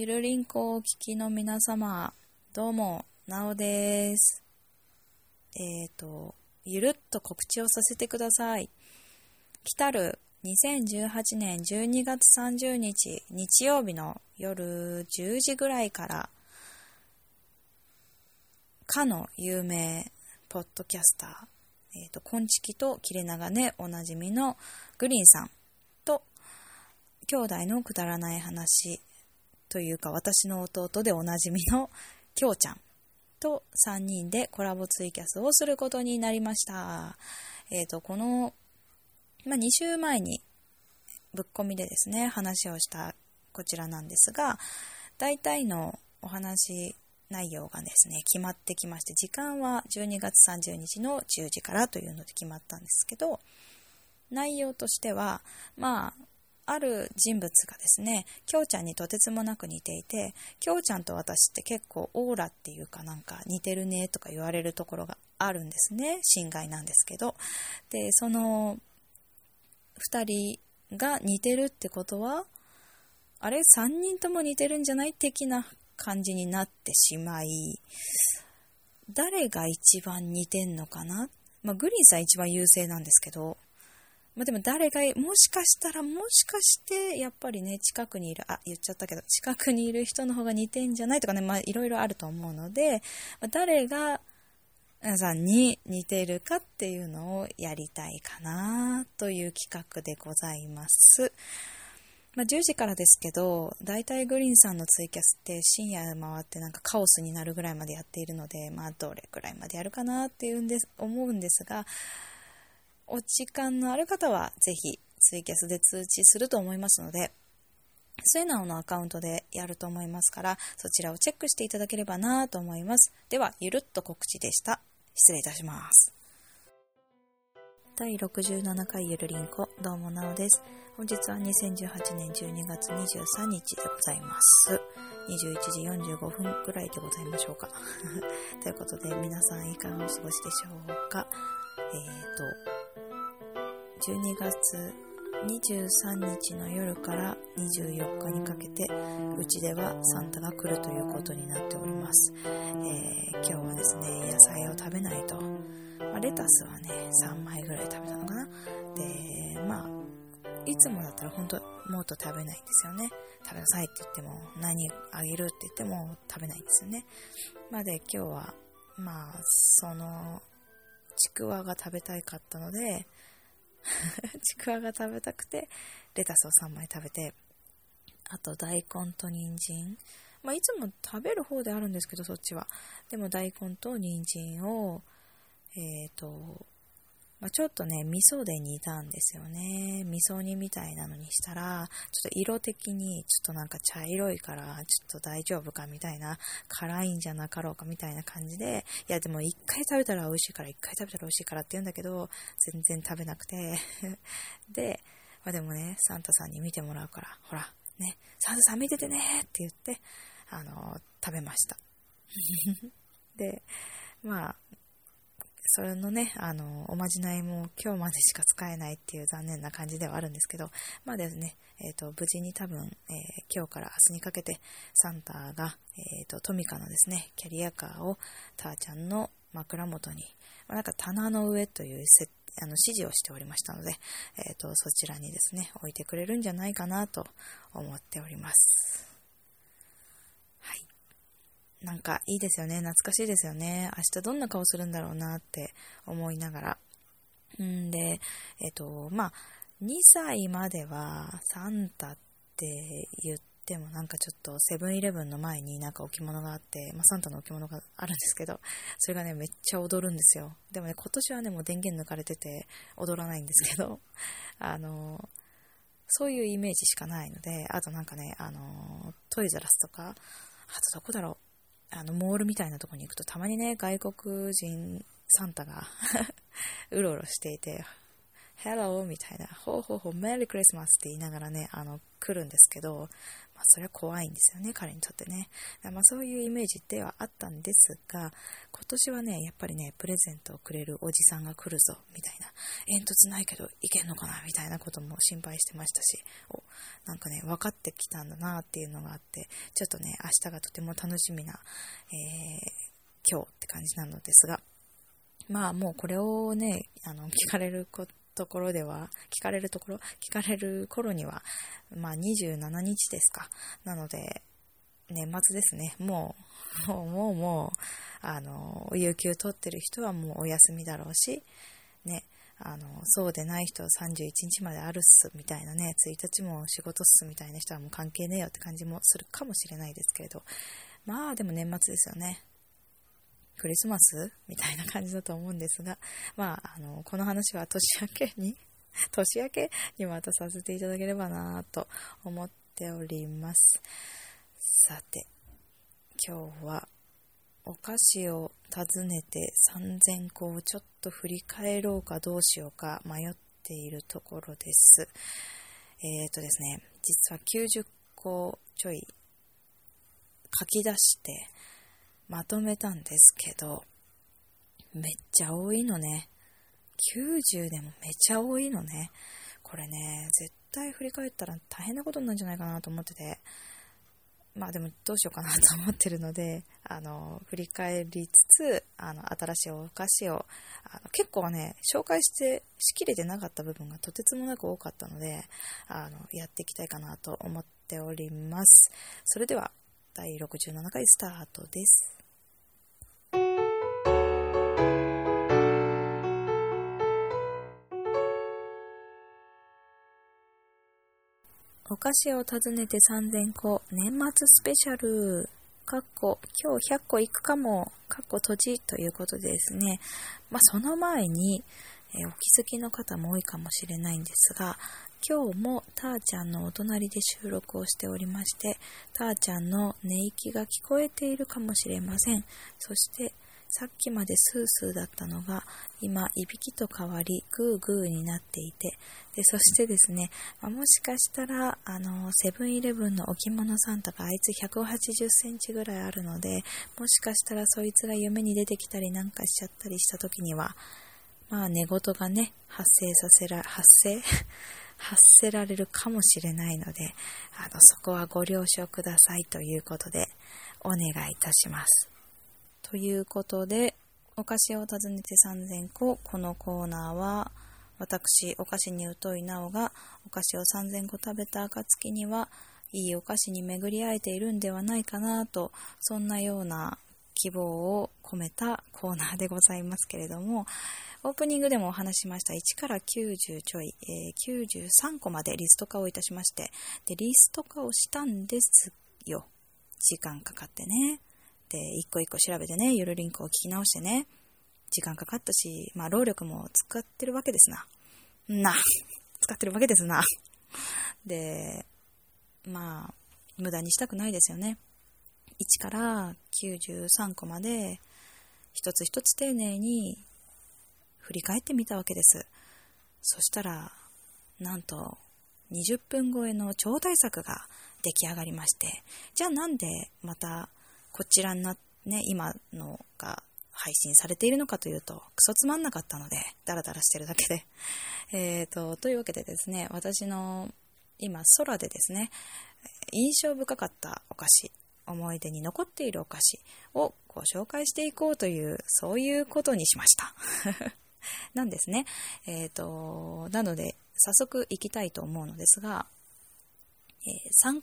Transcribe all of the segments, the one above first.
ゆるりんこをお聞きの皆様、どうも、なおです。ゆるっと告知をさせてください。来たる2018年12月30日、日曜日の夜10時ぐらいから、かの有名ポッドキャスター、こんちきと切れ長でおなじみのグリーンさんと、兄弟のくだらない話、というか私の弟でおなじみのきょうちゃんと3人でコラボツイキャスをすることになりました。この、2週前にぶっ込みでですね、話をしたこちらなんですが、大体のお話内容がですね、決まってきまして、時間は12月30日の10時からというので決まったんですけど、内容としては、ある人物がですね、きょうちゃんにとてつもなく似ていて、きょうちゃんと私って結構オーラっていうかなんか似てるねとか言われるところがあるんですね。心外なんですけど。で、その2人が似てるってことは、あれ3人とも似てるんじゃない的な感じになってしまい、誰が一番似てんのかな、グリーンさん一番優勢なんですけど、でも誰が、もしかしてやっぱりね、近くにいる、近くにいる人の方が似てんじゃないとかね、いろいろあると思うので、誰が皆さんに似ているかっていうのをやりたいかなという企画でございます。10時からですけど、だいたいグリーンさんのツイキャスって深夜回ってなんかカオスになるぐらいまでやっているので、どれくらいまでやるかなっていうんです、思うんですが、お時間のある方はぜひツイキャスで通知すると思いますので、末直のアカウントでやると思いますから、そちらをチェックしていただければなと思います。では、ゆるっと告知でした。失礼いたします。第67回ゆるりんこ、どうもなおです。本日は2018年12月23日でございます。21時45分くらいでございましょうか。ということで、皆さんいかがお過ごしでしょうか。12月23日の夜から24日にかけてうちではサンタが来るということになっております。今日はですね、野菜を食べないと、レタスはね3枚ぐらい食べたのかな。で、いつもだったら本当もっと食べないんですよね。食べなさいって言っても何あげるって言っても食べないんですよね。で今日はそのちくわが食べたいかったので。ちくわが食べたくてレタスを3枚食べて、あと大根と人参、いつも食べる方であるんですけど、そっちはでも大根と人参をちょっとね味噌で煮たんですよね。味噌煮みたいなのにしたら、ちょっと色的にちょっとなんか茶色いから、ちょっと大丈夫かみたいな、辛いんじゃなかろうかみたいな感じで、いやでも一回食べたら美味しいからって言うんだけど、全然食べなくてで、でもねサンタさんに見てもらうから、ほらねサンタさん見ててねって言って、食べましたで、それのね、おまじないも今日までしか使えないっていう残念な感じではあるんですけど、ですね、無事に多分、今日から明日にかけて、サンタが、トミカのですね、キャリアカーをターちゃんの枕元に、棚の上という指示をしておりましたので、そちらにですね、置いてくれるんじゃないかなと思っております。なんかいいですよね。懐かしいですよね。明日どんな顔するんだろうなって思いながら。で、2歳まではサンタって言ってもなんかちょっとセブンイレブンの前になんか置物があって、サンタの置物があるんですけど、それがねめっちゃ踊るんですよ。でもね今年はねもう電源抜かれてて踊らないんですけど、そういうイメージしかないので、あとなんかねトイザラスとか、あとどこだろう。モールみたいなところに行くとたまにね外国人サンタがうろうろしていて、Hello みたいな、ほうほうほう、メリークリスマスって言いながらね、来るんですけど、まあ、それは怖いんですよね、彼にとってね。まあ、そういうイメージではあったんですが、今年はね、やっぱりね、プレゼントをくれるおじさんが来るぞ、みたいな。煙突ないけど、いけんのかな、みたいなことも心配してましたし、なんかね、分かってきたんだなっていうのがあって、ちょっとね、明日がとても楽しみな、今日って感じなのですが、まあもうこれをね、聞かれる頃には、まあ27日ですか。なので、年末ですね。有給取ってる人はもうお休みだろうし、ね、そうでない人は31日まであるっす、みたいなね、1日も仕事っす、みたいな人はもう関係ねえよって感じもするかもしれないですけれど、まあでも年末ですよね。クリスマスみたいな感じだと思うんですが、まあ、この話は年明けにまたさせていただければなと思っております。さて、今日はお菓子を訪ねて3000個をちょっと振り返ろうかどうしようか迷っているところです。ですね、実は90個ちょい書き出して、まとめたんですけど、めっちゃ多いのね。90でもめちゃ多いのね。これね、絶対振り返ったら大変なことになるんじゃないかなと思ってて、まあでもどうしようかなと思ってるので、振り返りつつ、新しいお菓子を、結構ね、紹介してしきれてなかった部分がとてつもなく多かったので、やっていきたいかなと思っております。それでは、第67回スタートです。お菓子を訪ねて3000個年末スペシャルかっこ今日100個いくかもかっこ閉じということでですね、まあ、その前に、お気づきの方も多いかもしれないんですが、今日もターちゃんのお隣で収録をしておりまして、ターちゃんの寝息が聞こえているかもしれません。そしてさっきまでスースーだったのが、今、いびきと変わり、グーグーになっていて、で、そしてですね、もしかしたら、セブンイレブンの置物サンタがあいつ180センチぐらいあるので、もしかしたらそいつが夢に出てきたりなんかしちゃったりした時には、まあ、寝言がね、発せられるかもしれないので、そこはご了承くださいということで、お願いいたします。ということで、お菓子を訪ねて3000個、このコーナーは、私、お菓子に疎いなおが、お菓子を3000個食べた暁には、いいお菓子に巡り会えているんではないかなと、そんなような希望を込めたコーナーでございますけれども、オープニングでもお話しました1から90ちょい、93個までリスト化をいたしまして、で、リスト化をしたんですよ。時間かかってね。で、一個一個調べてね、ゆるリンクを聞き直してね、時間かかったし、まあ、労力も使ってるわけですな。で、まあ、無駄にしたくないですよね。1から93個まで、一つ一つ丁寧に振り返ってみたわけです。そしたら、なんと、20分超えの超大作が出来上がりまして、じゃあなんでまた、こちらな、ね、今のが配信されているのかというと、クソつまんなかったので、ダラダラしてるだけで。というわけでですね、私の今、空でですね、印象深かったお菓子、思い出に残っているお菓子をご紹介していこうという、そういうことにしました。なんですね。なので、早速行きたいと思うのですが、3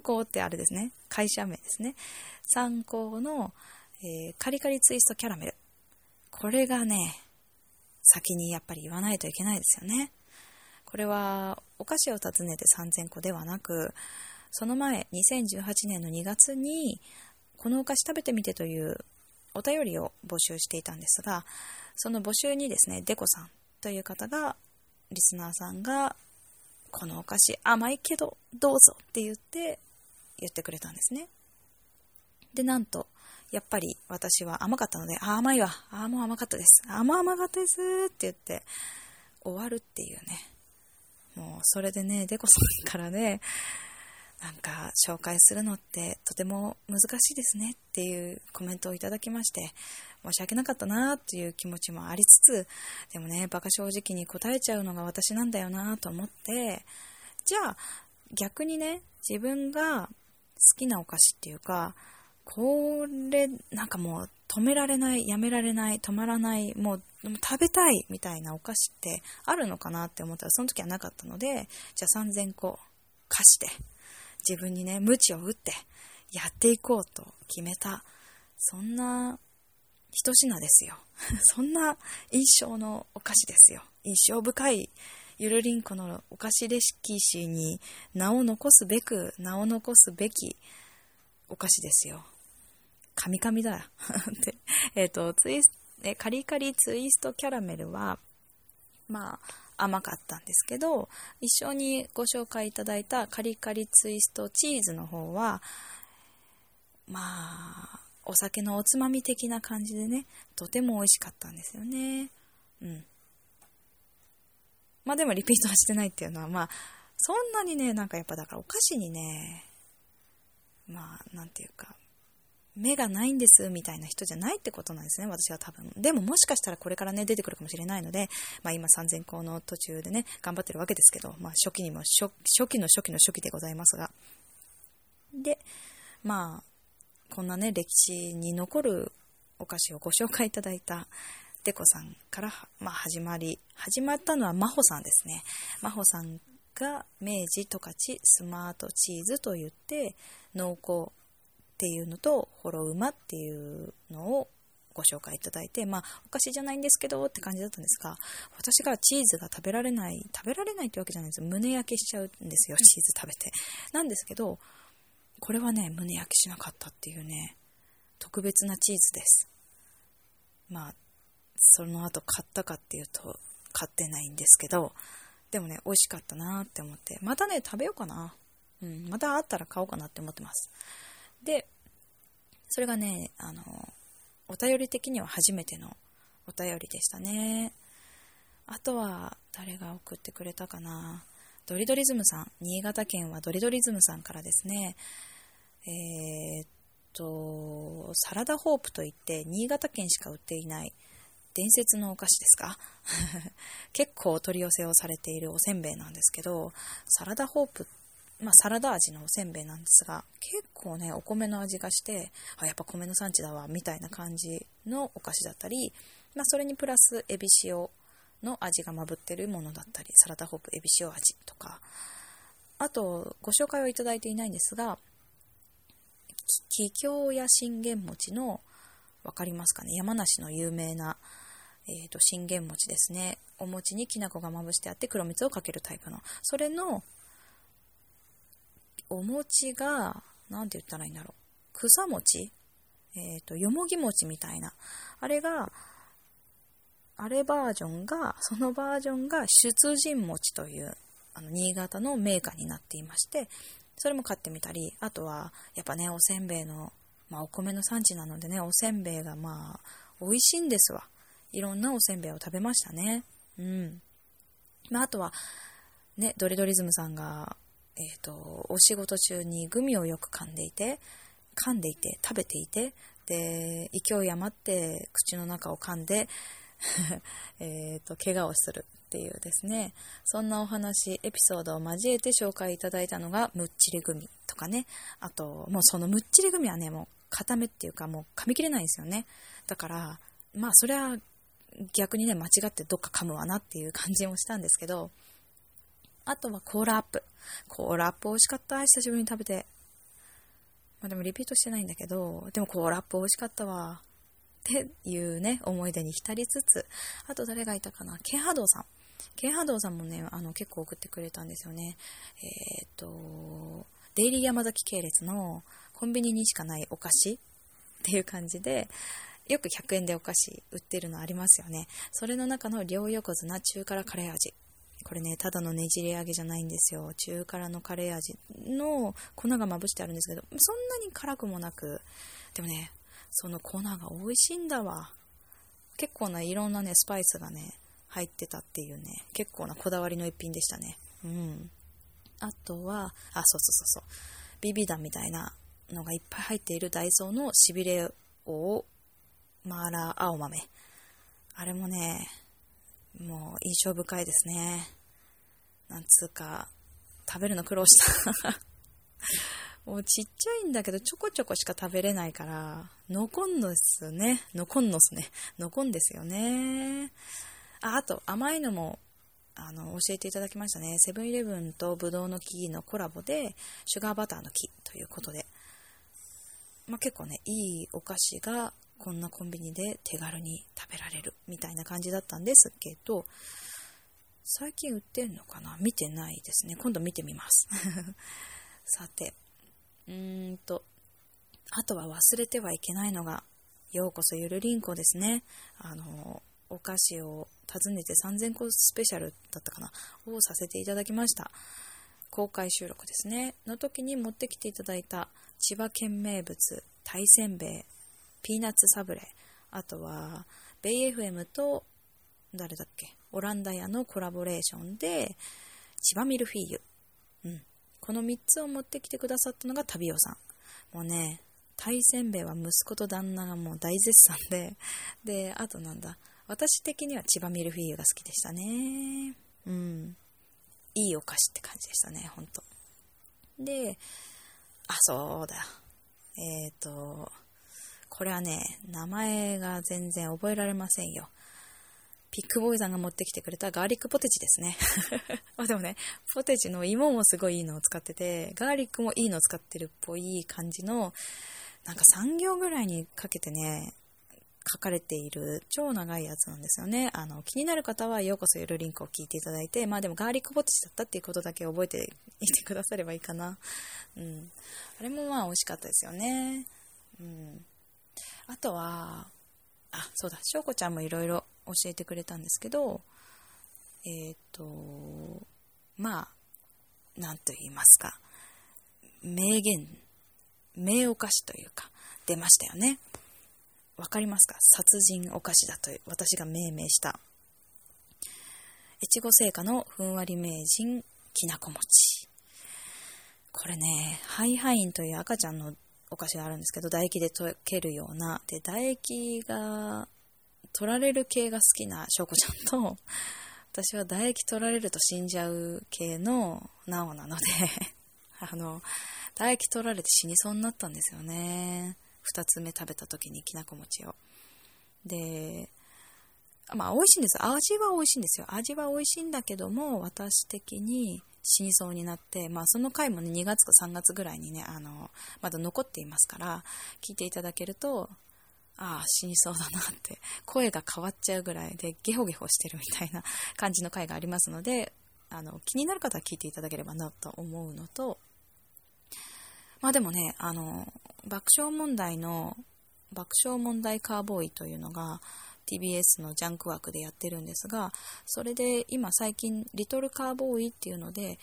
校ってあれですね、会社名ですね。3校の、カリカリツイストキャラメル。これがね、先にやっぱり言わないといけないですよね。これは、お菓子を訪ねて3000個ではなく、その前、2018年の2月に、このお菓子食べてみてというお便りを募集していたんですが、その募集にですね、デコさんという方が、リスナーさんが、このお菓子甘いけどどうぞって言ってくれたんですね。で、なんとやっぱり私は甘かったので、あ、甘いわ、あ、もう甘かったです、あ、もう甘かったですって言って終わるっていうね。もうそれでね、デコさんからね、なんか紹介するのってとても難しいですねっていうコメントをいただきまして、申し訳なかったなっていう気持ちもありつつ、でもね、バカ正直に答えちゃうのが私なんだよなと思って、じゃあ逆にね、自分が好きなお菓子っていうか、これなんかもう止められない、やめられない、止まらない、もう食べたいみたいなお菓子ってあるのかなって思ったら、その時はなかったので、じゃあ3000個貸して自分にね、鞭を打ってやっていこうと決めた、そんな一品ですよそんな印象のお菓子ですよ。印象深いゆるりんこのお菓子レシピ誌に名を残すべきお菓子ですよ。カミカミだよで、カリカリツイストキャラメルはまあ甘かったんですけど、一緒にご紹介いただいたカリカリツイストチーズの方はまあお酒のおつまみ的な感じでね、とても美味しかったんですよね。うん。まあでもリピートはしてないっていうのは、まあそんなにね、なんかやっぱだからお菓子にね、まあなんていうか目がないんですみたいな人じゃないってことなんですね、私は多分。でももしかしたらこれからね出てくるかもしれないので、まあ今3000個の途中でね頑張ってるわけですけど、まあ初期にも 初期の初期でございますが、でまあこんなね歴史に残るお菓子をご紹介いただいたデコさんから、まあ、始まったのはマホさんですね。マホさんが明治十勝スマートチーズといって濃厚っていうのとほろ馬っていうのをご紹介いただいて、まあお菓子じゃないんですけどって感じだったんですが、私がチーズが食べられないってわけじゃないんですよ。胸焼けしちゃうんですよ、チーズ食べてなんですけど、これはね胸焼けしなかったっていうね、特別なチーズです。まあその後買ったかっていうと買ってないんですけど、でもね美味しかったなって思って、またね食べようかな、うん、またあったら買おうかなって思ってます。でそれがね、お便り的には初めてのお便りでしたね。あとは誰が送ってくれたかな、ドリドリズムさん、新潟県はドリドリズムさんからですね、サラダホープといって新潟県しか売っていない伝説のお菓子ですか結構お取り寄せをされているおせんべいなんですけど、サラダホープって、まあ、サラダ味のおせんべいなんですが、結構ねお米の味がして、あ、やっぱ米の産地だわみたいな感じのお菓子だったり、まあ、それにプラスエビ塩の味がまぶってるものだったり、サラダホープエビ塩味とか、あとご紹介はいただいていないんですが、桔梗や信玄餅の、わかりますかね、山梨の有名な信玄餅ですね。お餅にきな粉がまぶしてあって黒蜜をかけるタイプの、それのお餅が、なんて言ったらいいんだろう、草餅、よもぎ餅みたいな、そのバージョンが出陣餅という新潟の銘菓になっていまして、それも買ってみたり、あとはやっぱねおせんべいの、まあ、お米の産地なのでね、おせんべいがまあ美味しいんですわ。いろんなおせんべいを食べましたね。うん。まあ、あとはね、ドリドリズムさんがお仕事中にグミをよく噛んでいて食べていて、で勢い余って口の中を噛んで怪我をするっていうですね、そんなお話エピソードを交えて紹介いただいたのがむっちりグミとかね。あともうそのむっちりグミはね、もう固めっていうか、もう噛み切れないんですよね。だからまあそれは逆にね、間違ってどっか噛むわなっていう感じもしたんですけど、あとはコーラアップ美味しかった、久しぶりに食べて。まあでもリピートしてないんだけど、でもコーラアップ美味しかったわっていうね思い出に浸りつつ、あと誰がいたかな、ケンハドウさんもね結構送ってくれたんですよね。デイリー山崎系列のコンビニにしかないお菓子っていう感じで、よく100円でお菓子売ってるのありますよね。それの中の両横綱中辛カレー味、これねただのねじれ揚げじゃないんですよ。中辛のカレー味の粉がまぶしてあるんですけど、そんなに辛くもなく、でもねその粉が美味しいんだわ。結構ないろんなねスパイスがね入ってたっていうね、結構なこだわりの一品でしたね。うん。あとはビビダンみたいなのがいっぱい入っているダイソーのしびれをマーラー青豆、あれもねもう印象深いですね。なんつうか食べるの苦労したもうちっちゃいんだけどちょこちょこしか食べれないから残んですよね。あと甘いのも教えていただきましたね。セブンイレブンとぶどうの木のコラボでシュガーバターの木ということで、結構ねいいお菓子がこんなコンビニで手軽に食べられるみたいな感じだったんですけど、最近売ってんのかな、見てないですね。今度見てみますさて、あとは忘れてはいけないのがようこそゆるりんこですね。お菓子を訪ねて3000個スペシャルだったかなをさせていただきました。公開収録ですねの時に持ってきていただいた千葉県名物鯛せんべい、ピーナッツサブレ、あとはベイ FM と誰だっけオランダ屋のコラボレーションで千葉ミルフィーユ、この3つを持ってきてくださったのが旅男さん。もうね鯛せんべいは息子と旦那がもう大絶賛で、あとなんだ、私的には千葉ミルフィーユが好きでしたね。いいお菓子って感じでしたね、ほんと。で、そうだ。これはね、名前が全然覚えられませんよ。ピックボーイさんが持ってきてくれたガーリックポテチですね。でもね、ポテチの芋もすごいいいのを使ってて、ガーリックもいいのを使ってるっぽい感じの、なんか3行ぐらいにかけてね、書かれている超長いやつなんですよね。気になる方はようこそゆるりんこを聞いていただいて、でもガーリックポテチだったっていうことだけ覚えていてくださればいいかな。あれも美味しかったですよね。あとはそうだ、しょうこちゃんもいろいろ教えてくれたんですけど、なんと言いますか、名お菓子というか出ましたよね。わかりますか？殺人お菓子だと私が命名した越後製菓のふんわり名人きなこ餅。これね、ハイハインという赤ちゃんのお菓子があるんですけど、唾液で溶けるようなで、唾液が取られる系が好きなしょうこちゃんと私は唾液取られると死んじゃう系のなおなので唾液取られて死にそうになったんですよね。2つ目食べた時にきなこ餅を。で、美味しいんです。味は美味しいんですよ。味は美味しいんだけども、私的に死にそうになって、その回もね、2月か3月ぐらいにね、まだ残っていますから、聞いていただけると、死にそうだなって、声が変わっちゃうぐらいで、ゲホゲホしてるみたいな感じの回がありますので、気になる方は聞いていただければなと思うのと、でもね、爆笑問題カーボーイというのが TBS のジャンク枠でやってるんですが、それで今最近リトルカーボーイっていうので、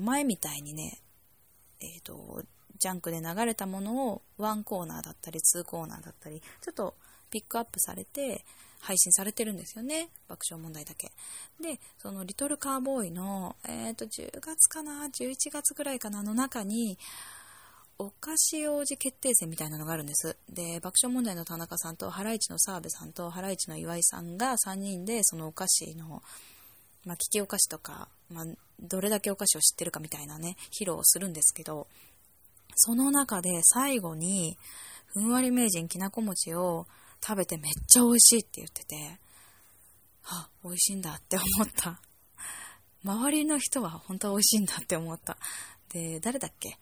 前みたいにね、ジャンクで流れたものを1コーナーだったり2コーナーだったりちょっとピックアップされて配信されてるんですよね、爆笑問題だけで。そのリトルカーボーイの、10月かな11月ぐらいかなの中にお菓子王子決定戦みたいなのがあるんです。で、爆笑問題の田中さんとハライチの澤部さんとハライチの岩井さんが3人でそのお菓子の、利きお菓子とか、どれだけお菓子を知ってるかみたいなね披露をするんですけど、その中で最後にふんわり名人きなこ餅を食べてめっちゃ美味しいって言ってて、美味しいんだって思った周りの人は本当は美味しいんだって思った。で、誰だっけ、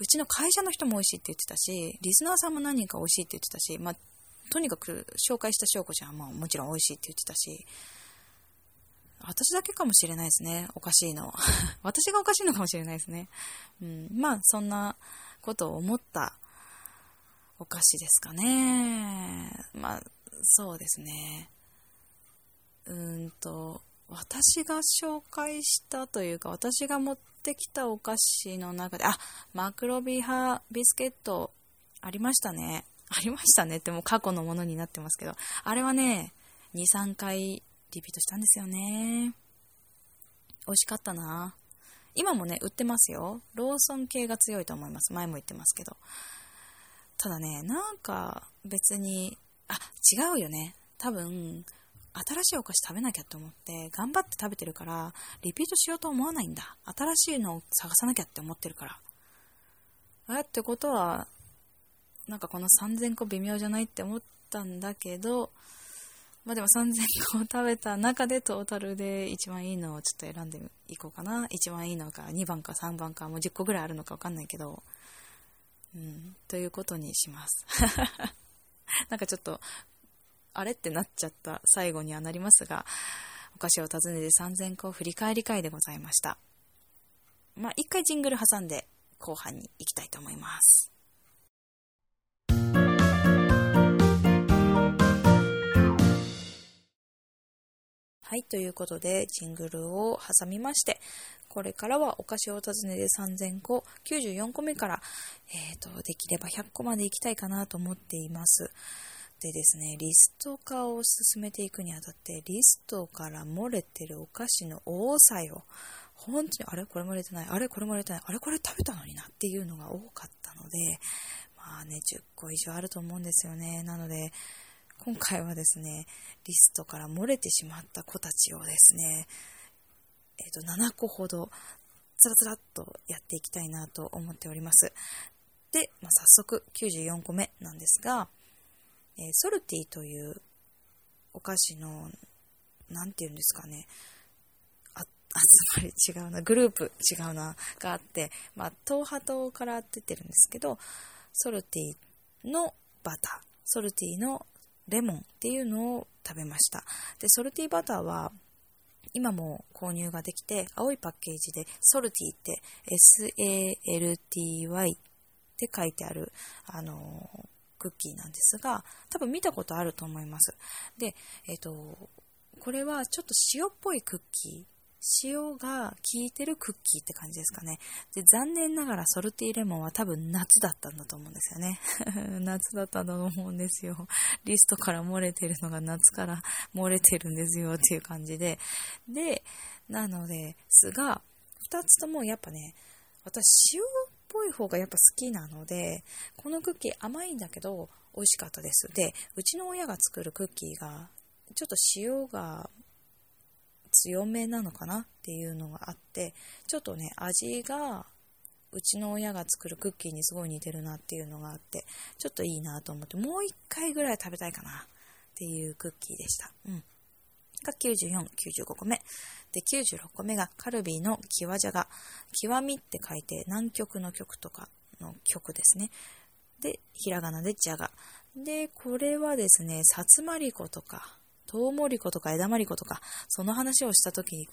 うちの会社の人も美味しいって言ってたし、リスナーさんも何人か美味しいって言ってたし、とにかく紹介したしょうこちゃんももちろん美味しいって言ってたし、私だけかもしれないですね、おかしいの私がおかしいのかもしれないですね。そんなことを思ったお菓子ですかね。そうですね。私が紹介したというか、私が持ってきたお菓子の中で、マクロビ派ビスケットありましたね。ありましたねってもう過去のものになってますけど、あれはね 2,3 回リピートしたんですよね。美味しかったな。今もね売ってますよ。ローソン系が強いと思います。前も言ってますけど。ただね、なんか別に違うよね。多分新しいお菓子食べなきゃと思って頑張って食べてるから、リピートしようと思わないんだ。新しいのを探さなきゃって思ってるから。ってことはなんかこの3000個微妙じゃないって思ったんだけど、まあでも3000個を食べた中でトータルで一番いいのをちょっと選んでいこうかな。一番いいのか2番か3番かもう10個ぐらいあるのか分かんないけど、ということにします。なんかちょっとあれってなっちゃった最後にはなりますが、お菓子を訪ねて3000個振り返り会でございました。まあ一回ジングル挟んで後半に行きたいと思います。はい、ということでジングルを挟みまして、これからはお菓子を訪ねて3000個94個目から、できれば100個まで行きたいかなと思っています。でですね、リスト化を進めていくにあたって、リストから漏れてるお菓子の多さよ。本当にあれこれ漏れてない、あれこれ漏れてない、あれこれ食べたのになっていうのが多かったので、まあね10個以上あると思うんですよね。なので今回はですね、リストから漏れてしまった子たちをですね、7個ほどつらつらっとやっていきたいなと思っております。で、まあ、早速94個目なんですが、ソルティというお菓子のなんていうんですかね、つまり違うな、グループ違うながあって、まあ、東波島から出てるんですけど、ソルティのバター、ソルティのレモンっていうのを食べました。で、ソルティバターは今も購入ができて、青いパッケージでソルティって SALTY って書いてあるクッキーなんですが、多分見たことあると思います。で、これはちょっと塩っぽいクッキー、塩が効いてるクッキーって感じですかね。で、残念ながらソルティレモンは多分夏だったんだと思うんですよね。夏だったんだと思うんですよ。リストから漏れてるのが夏から漏れてるんですよっていう感じで。で、なのですが、2つともやっぱね、私塩っぽい方がやっぱ好きなので、このクッキー甘いんだけど美味しかったです。で、うちの親が作るクッキーがちょっと塩が強めなのかなっていうのがあって、ちょっとね味がうちの親が作るクッキーにすごい似てるなっていうのがあって、ちょっといいなと思って、もう一回ぐらい食べたいかなっていうクッキーでした。が94、95個目で、96個目がカルビーの極じゃが、極みって書いて南極の極とかの極ですね。で、ひらがなでじゃがで、これはですね、さつまりことかトウモリコとか枝まりことか、その話をした時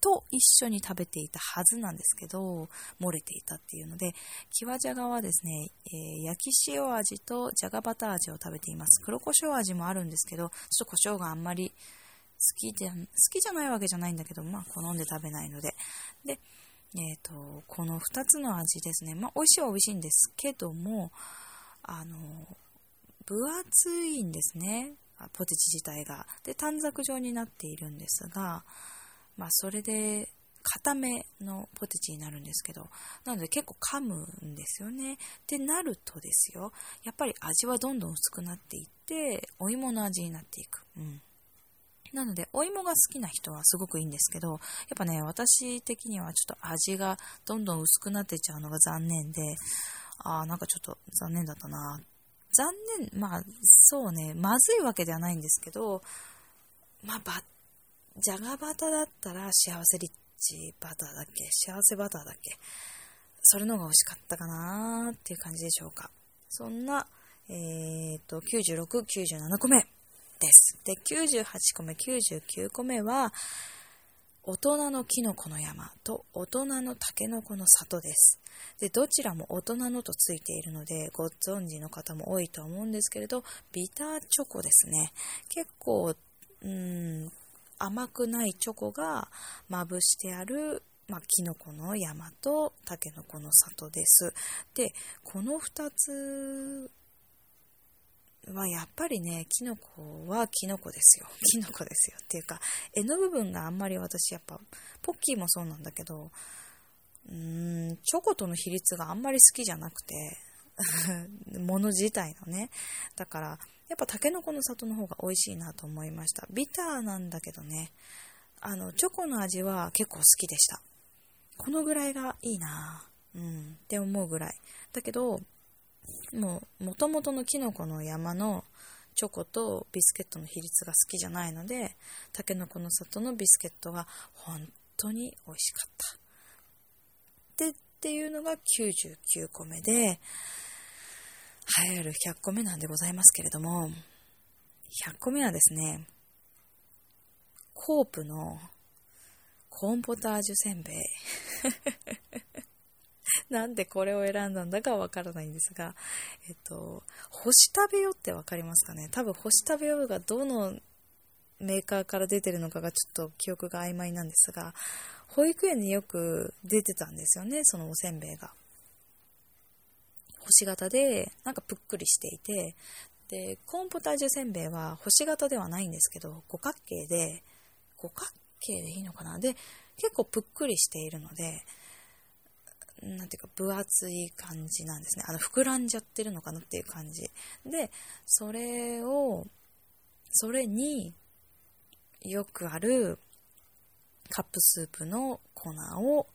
と一緒に食べていたはずなんですけど、漏れていたっていうので、キワジャガはですね、焼き塩味とジャガバター味を食べています。黒胡椒味もあるんですけど、ちょっと胡椒があんまり好きじゃないわけじゃないんだけど、まあ好んで食べないので。で、この2つの味ですね、まあ美味しいは美味しいんですけども、分厚いんですね、ポテチ自体が。で、短冊状になっているんですが、まあそれで固めのポテチになるんですけど、なので結構噛むんですよね。ってなるとですよ、やっぱり味はどんどん薄くなっていって、お芋の味になっていく。なのでお芋が好きな人はすごくいいんですけど、やっぱね私的にはちょっと味がどんどん薄くなっていっちゃうのが残念で、なんかちょっと残念だったなってまあそうね、まずいわけではないんですけど、まあじゃがバターだったら幸せリッチバターだっけ、幸せバターだっけ、それの方が美味しかったかなーっていう感じでしょうか。そんな96、97個目です。で、98個目、99個目は大人のキノコの山と大人のタケノコの里です。で、どちらも大人のとついているので、ご存知の方も多いと思うんですけれど、ビターチョコですね。結構、甘くないチョコがまぶしてある、まあ、キノコの山とタケノコの里です。で、この2つはやっぱりね、キノコはキノコですよ。キノコですよっていうか、柄の部分があんまり私やっぱ、ポッキーもそうなんだけど、チョコとの比率があんまり好きじゃなくて、もの自体のね。だから、やっぱタケノコの里の方が美味しいなと思いました。ビターなんだけどね、チョコの味は結構好きでした。このぐらいがいいなぁ、って思うぐらい。だけど、もう元々のキノコの山のチョコとビスケットの比率が好きじゃないので、タケノコの里のビスケットが本当に美味しかった。で、っていうのが99個目で、流行る100個目なんでございますけれども、100個目はですね、コープのコーンポタージュせんべいなんでこれを選んだんだかわからないんですが、星食べよってわかりますかね。多分星食べよがどのメーカーから出てるのかがちょっと記憶が曖昧なんですが、保育園によく出てたんですよね。そのおせんべいが星型で、なんかぷっくりしていて、でコーンポタージュせんべいは星型ではないんですけど、五角形でいいのかな。で結構ぷっくりしているので、なんていうか分厚い感じなんですね。膨らんじゃってるのかなっていう感じで、それによくあるカップスープの粉を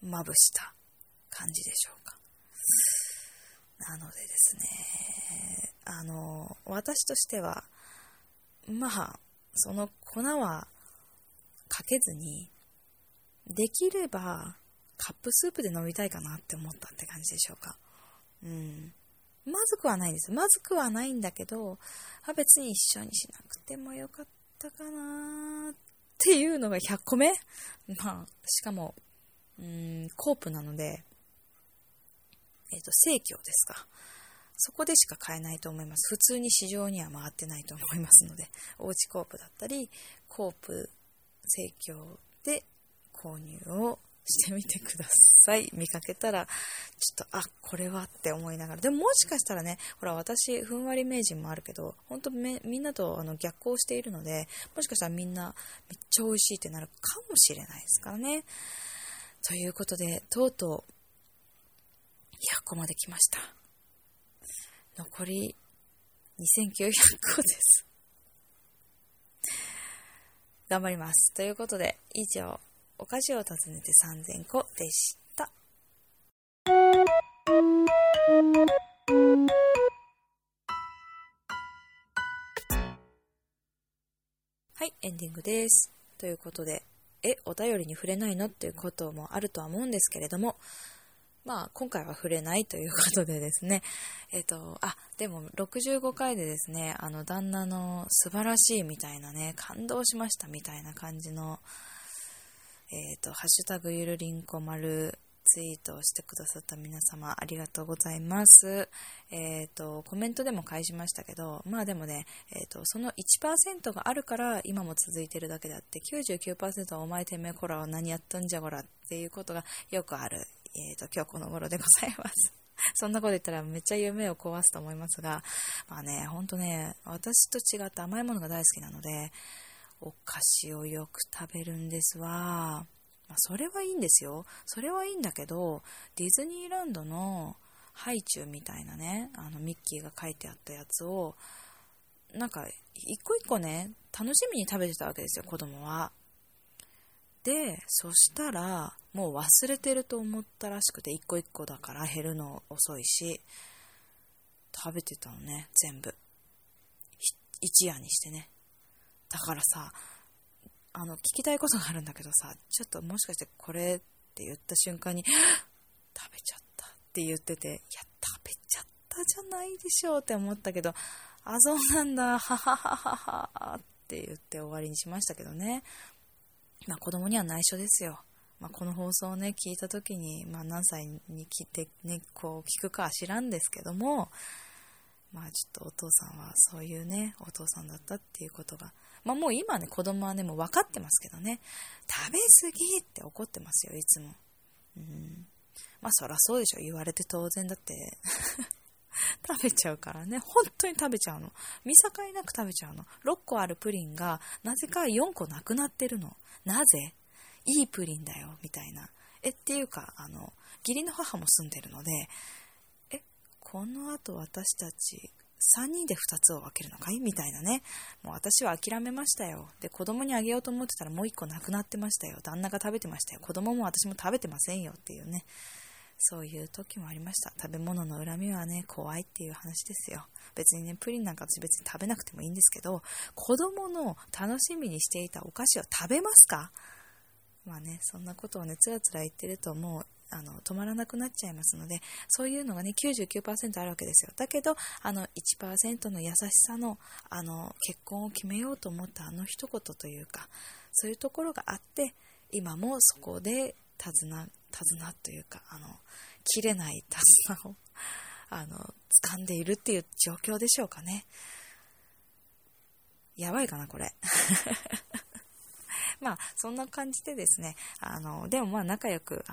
まぶした感じでしょうか。なのでですね、私としてはまあその粉はかけずに、できればカップスープで飲みたいかなって思ったって感じでしょうか。まずくはないんです。まずくはないんだけど、別に一緒にしなくてもよかったかなっていうのが100個目。しかもコープなので、生協ですか。そこでしか買えないと思います。普通に市場には回ってないと思いますので、おうちコープだったりコープ生協で購入をしてみてください。見かけたらちょっとこれはって思いながら、でももしかしたらね、ほら私ふんわり名人もあるけど、本当みんなと逆行しているので、もしかしたらみんなめっちゃ美味しいってなるかもしれないですからね。ということで、とうとう100個まで来ました。残り2900個です。頑張ります。ということで、以上、お菓子を訪ねて3000個でした。はい、エンディングです。ということで、お便りに触れないのっていうこともあるとは思うんですけれども、今回は触れないということでですね、でも65回でですね、旦那の素晴らしいみたいなね、感動しましたみたいな感じの、ハッシュタグゆるりんこ丸ツイートをしてくださった皆様、ありがとうございます。コメントでも返しましたけど、でもね、その 1% があるから今も続いてるだけであって、99% はお前てめえこらは何やったんじゃこらっていうことがよくある。今日この頃でございます。そんなこと言ったらめっちゃ夢を壊すと思いますが、ほんとね、私と違って甘いものが大好きなので、お菓子をよく食べるんですわ。それはいいんですよ。それはいいんだけど、ディズニーランドのハイチュウみたいなね、ミッキーが書いてあったやつを、なんか一個一個ね、楽しみに食べてたわけですよ、子供は。で、そしたらもう忘れてると思ったらしくて、一個一個だから減るの遅いし、食べてたのね、全部一夜にしてね。だからさ、聞きたいことがあるんだけどさ、ちょっともしかしてこれって言った瞬間に食べちゃったって言ってて、いや食べちゃったじゃないでしょうって思ったけど、そうなんだ、はははははって言って終わりにしましたけどね。子供には内緒ですよ。この放送をね、聞いたときに、何歳に聞いてね、こう聞くかは知らんですけども、ちょっとお父さんはそういうね、お父さんだったっていうことが、もう今ね、子供はね、もう分かってますけどね、食べ過ぎって怒ってますよ、いつも。そらそうでしょ、言われて当然だって食べちゃうからね。本当に食べちゃうの。見境なく食べちゃうの。6個あるプリンがなぜか4個なくなってるの。なぜ？いいプリンだよみたいな。っていうか義理の母も住んでるので、この後私たち3人で2つを分けるのかいみたいなね。もう私は諦めましたよ。で、子供にあげようと思ってたらもう1個なくなってましたよ。旦那が食べてましたよ。子供も私も食べてませんよっていうね。そういう時もありました。食べ物の恨みはね、怖いっていう話ですよ。別にね、プリンなんか私別に食べなくてもいいんですけど、子供の楽しみにしていたお菓子を食べますか？まあね、そんなことをね、つらつら言ってるともう、止まらなくなっちゃいますので、そういうのがね、99% あるわけですよ。だけど、1% の優しさの、結婚を決めようと思った一言というか、そういうところがあって、今もそこで手綱というか切れない手綱を掴んでいるっていう状況でしょうかね。やばいかなこれ。まあそんな感じでですね。でもまあ仲良く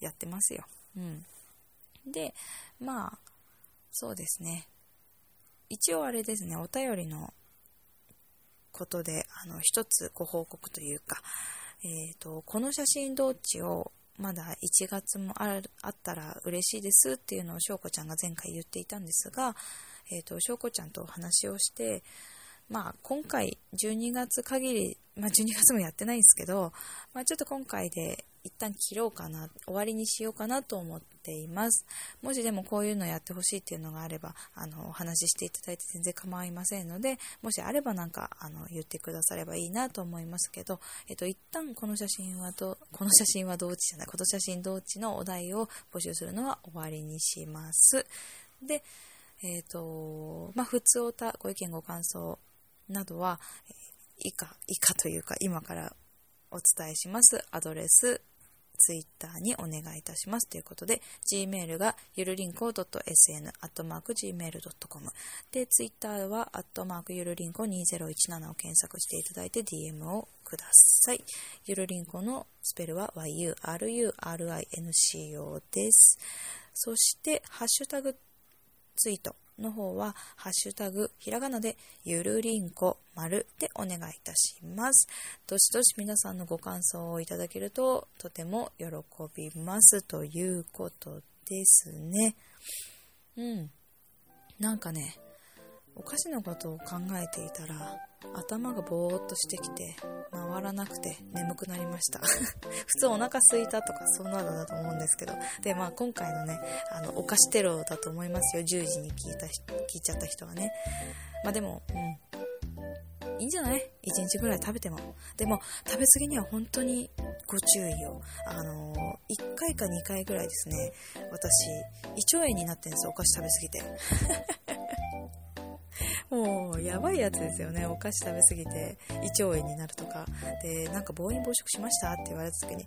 やってますよ。うん。でまあそうですね。一応あれですね、お便りのことで一つご報告というか。この写真どっちをまだ1月も あったら嬉しいですっていうのをしょうこちゃんが前回言っていたんですが、しょうこちゃんとお話をして、まあ、今回12月限り、まあ、12月もやってないんですけど、まあ、ちょっと今回で一旦切ろうかな、終わりにしようかなと思っています。もしでもこういうのやってほしいっていうのがあればお話ししていただいて全然構いませんので、もしあればなんか言ってくださればいいなと思いますけど、一旦この写真はどっちじゃない、この写真どっちのお題を募集するのは終わりにします。でまあ普通おたご意見ご感想などは以下というか今からお伝えしますアドレスツイッターにお願いいたしますということで、 Gmail がゆるりんこ .sn@gmail.com で、ツイッターはゆるりんこ2017を検索していただいて DM をください。ゆるりんこのスペルは yurinco です。そしてハッシュタグツイートの方はハッシュタグひらがなでゆるりんこ丸でお願いいたします。どしどし皆さんのご感想をいただけるととても喜びますということですね。うん、なんかね、お菓子のことを考えていたら頭がぼーっとしてきて回らなくて眠くなりました。普通お腹空いたとかそんなのだと思うんですけど、でまあ今回のねお菓子テロだと思いますよ。10時に聞いちゃった人はね。まあでもいいんじゃない？ 1 日ぐらい食べても。でも食べ過ぎには本当にご注意を。1回か2回ぐらいですね、私胃腸炎になってるんですよ、お菓子食べ過ぎて。もうやばいやつですよね。お菓子食べ過ぎて胃腸炎になるとかで、なんか暴飲暴食しましたって言われた時に、ち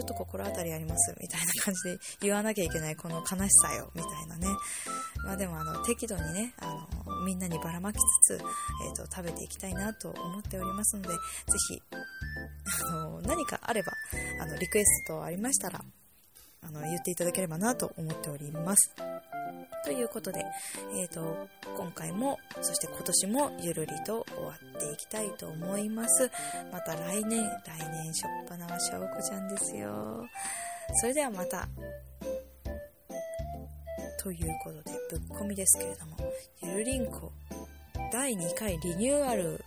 ょっと心当たりありますみたいな感じで言わなきゃいけない、この悲しさよみたいなね。まあでも適度にねみんなにばらまきつつ、食べていきたいなと思っておりますので、ぜひ何かあればリクエストありましたら言っていただければなと思っております。ということで、今回もそして今年もゆるりと終わっていきたいと思います。また来年しょっぱなはしょうこちゃんですよ。それではまたということで、ぶっこみですけれども、ゆるりんこ第2回リニューアル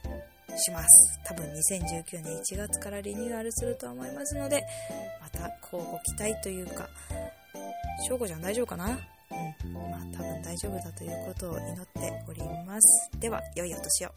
します。多分2019年1月からリニューアルすると思いますので、また交互期待というか、しょうこちゃん大丈夫かな。まあ多分大丈夫だということを祈っております。では良いお年を。